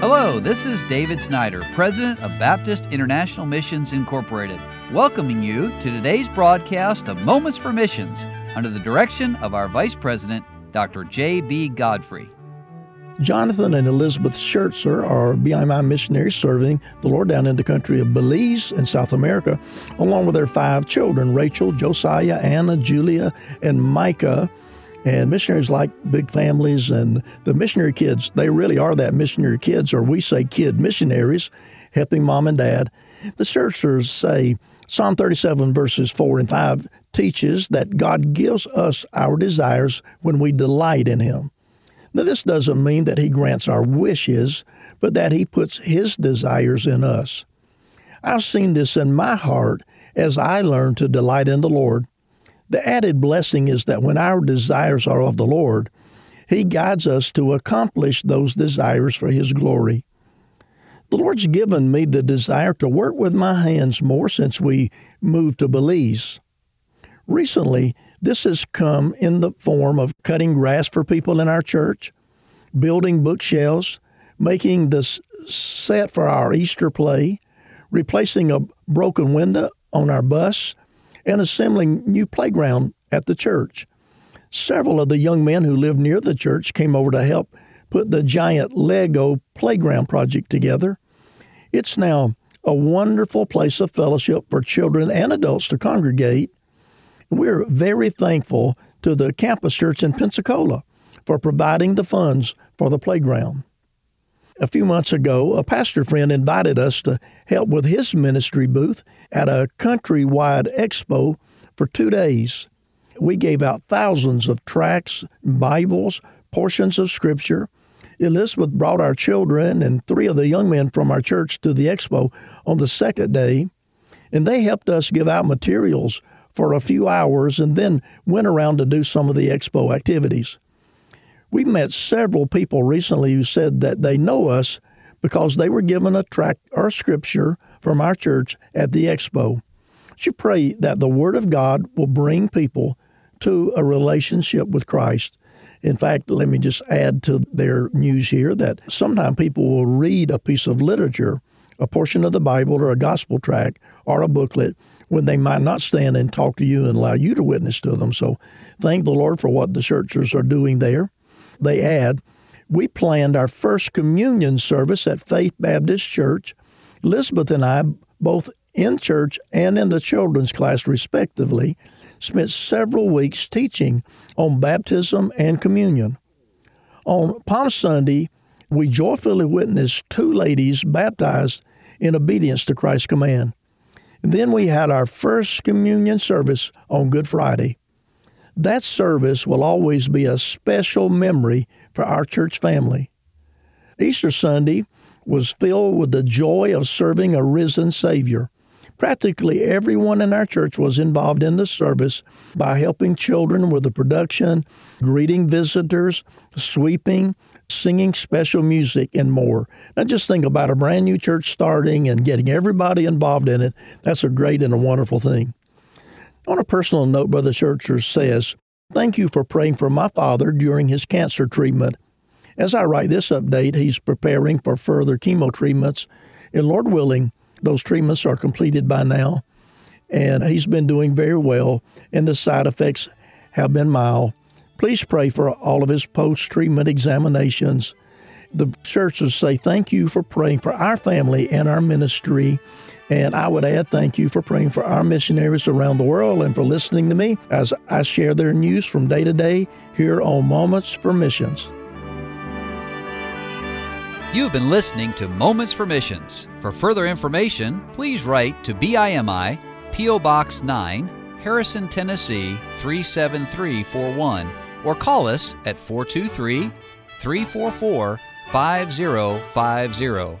Hello, this is David Snyder, President of Baptist International Missions Incorporated, welcoming you to today's broadcast of Moments for Missions under the direction of our Vice President, Dr. J.B. Godfrey. Jonathan and Elizabeth Schertzer are BIMI missionaries serving the Lord down in the country of Belize in South America, along with their 5 children, Rachel, Josiah, Anna, Julia, and Micah. And missionaries like big families, and the missionary kids, they really are that missionary kids, or we say kid missionaries, helping mom and dad. The Schertzers say Psalm 37 verses 4 and 5 teaches that God gives us our desires when we delight in Him. Now, this doesn't mean that He grants our wishes, but that He puts His desires in us. I've seen this in my heart as I learned to delight in the Lord. The added blessing is that when our desires are of the Lord, He guides us to accomplish those desires for His glory. The Lord's given me the desire to work with my hands more since we moved to Belize. Recently, this has come in the form of cutting grass for people in our church, building bookshelves, making the set for our Easter play, replacing a broken window on our bus, and assembling new playground at the church. Several of the young men who lived near the church came over to help put the giant Lego playground project together. It's now a wonderful place of fellowship for children and adults to congregate. We're very thankful to the campus church in Pensacola for providing the funds for the playground. A few months ago, a pastor friend invited us to help with his ministry booth at a countrywide expo for 2 days. We gave out thousands of tracts, Bibles, portions of Scripture. Elizabeth brought our children and 3 of the young men from our church to the expo on the 2nd day, and they helped us give out materials for a few hours and then went around to do some of the expo activities. We met several people recently who said that they know us because they were given a tract or Scripture from our church at the expo. You pray that the Word of God will bring people to a relationship with Christ. In fact, let me just add to their news here that sometimes people will read a piece of literature, a portion of the Bible or a gospel tract or a booklet, when they might not stand and talk to you and allow you to witness to them. So thank the Lord for what the Schertzers are doing there. They add, we planned our first communion service at Faith Baptist Church. Elizabeth and I, both in church and in the children's class respectively, spent several weeks teaching on baptism and communion. On Palm Sunday, we joyfully witnessed 2 ladies baptized in obedience to Christ's command. And then we had our first communion service on Good Friday. That service will always be a special memory for our church family. Easter Sunday was filled with the joy of serving a risen Savior. Practically everyone in our church was involved in the service by helping children with the production, greeting visitors, sweeping, singing special music, and more. Now just think about a brand new church starting and getting everybody involved in it. That's a great and a wonderful thing. On a personal note, Brother Schertzer says, thank you for praying for my father during his cancer treatment. As I write this update, he's preparing for further chemo treatments, and Lord willing, those treatments are completed by now, and he's been doing very well, and the side effects have been mild. Please pray for all of his post-treatment examinations. The Schertzers say, thank you for praying for our family and our ministry. And I would add, thank you for praying for our missionaries around the world and for listening to me as I share their news from day to day here on Moments for Missions. You've been listening to Moments for Missions. For further information, please write to BIMI, P.O. Box 9, Harrison, Tennessee 37341, or call us at 423-344-5050.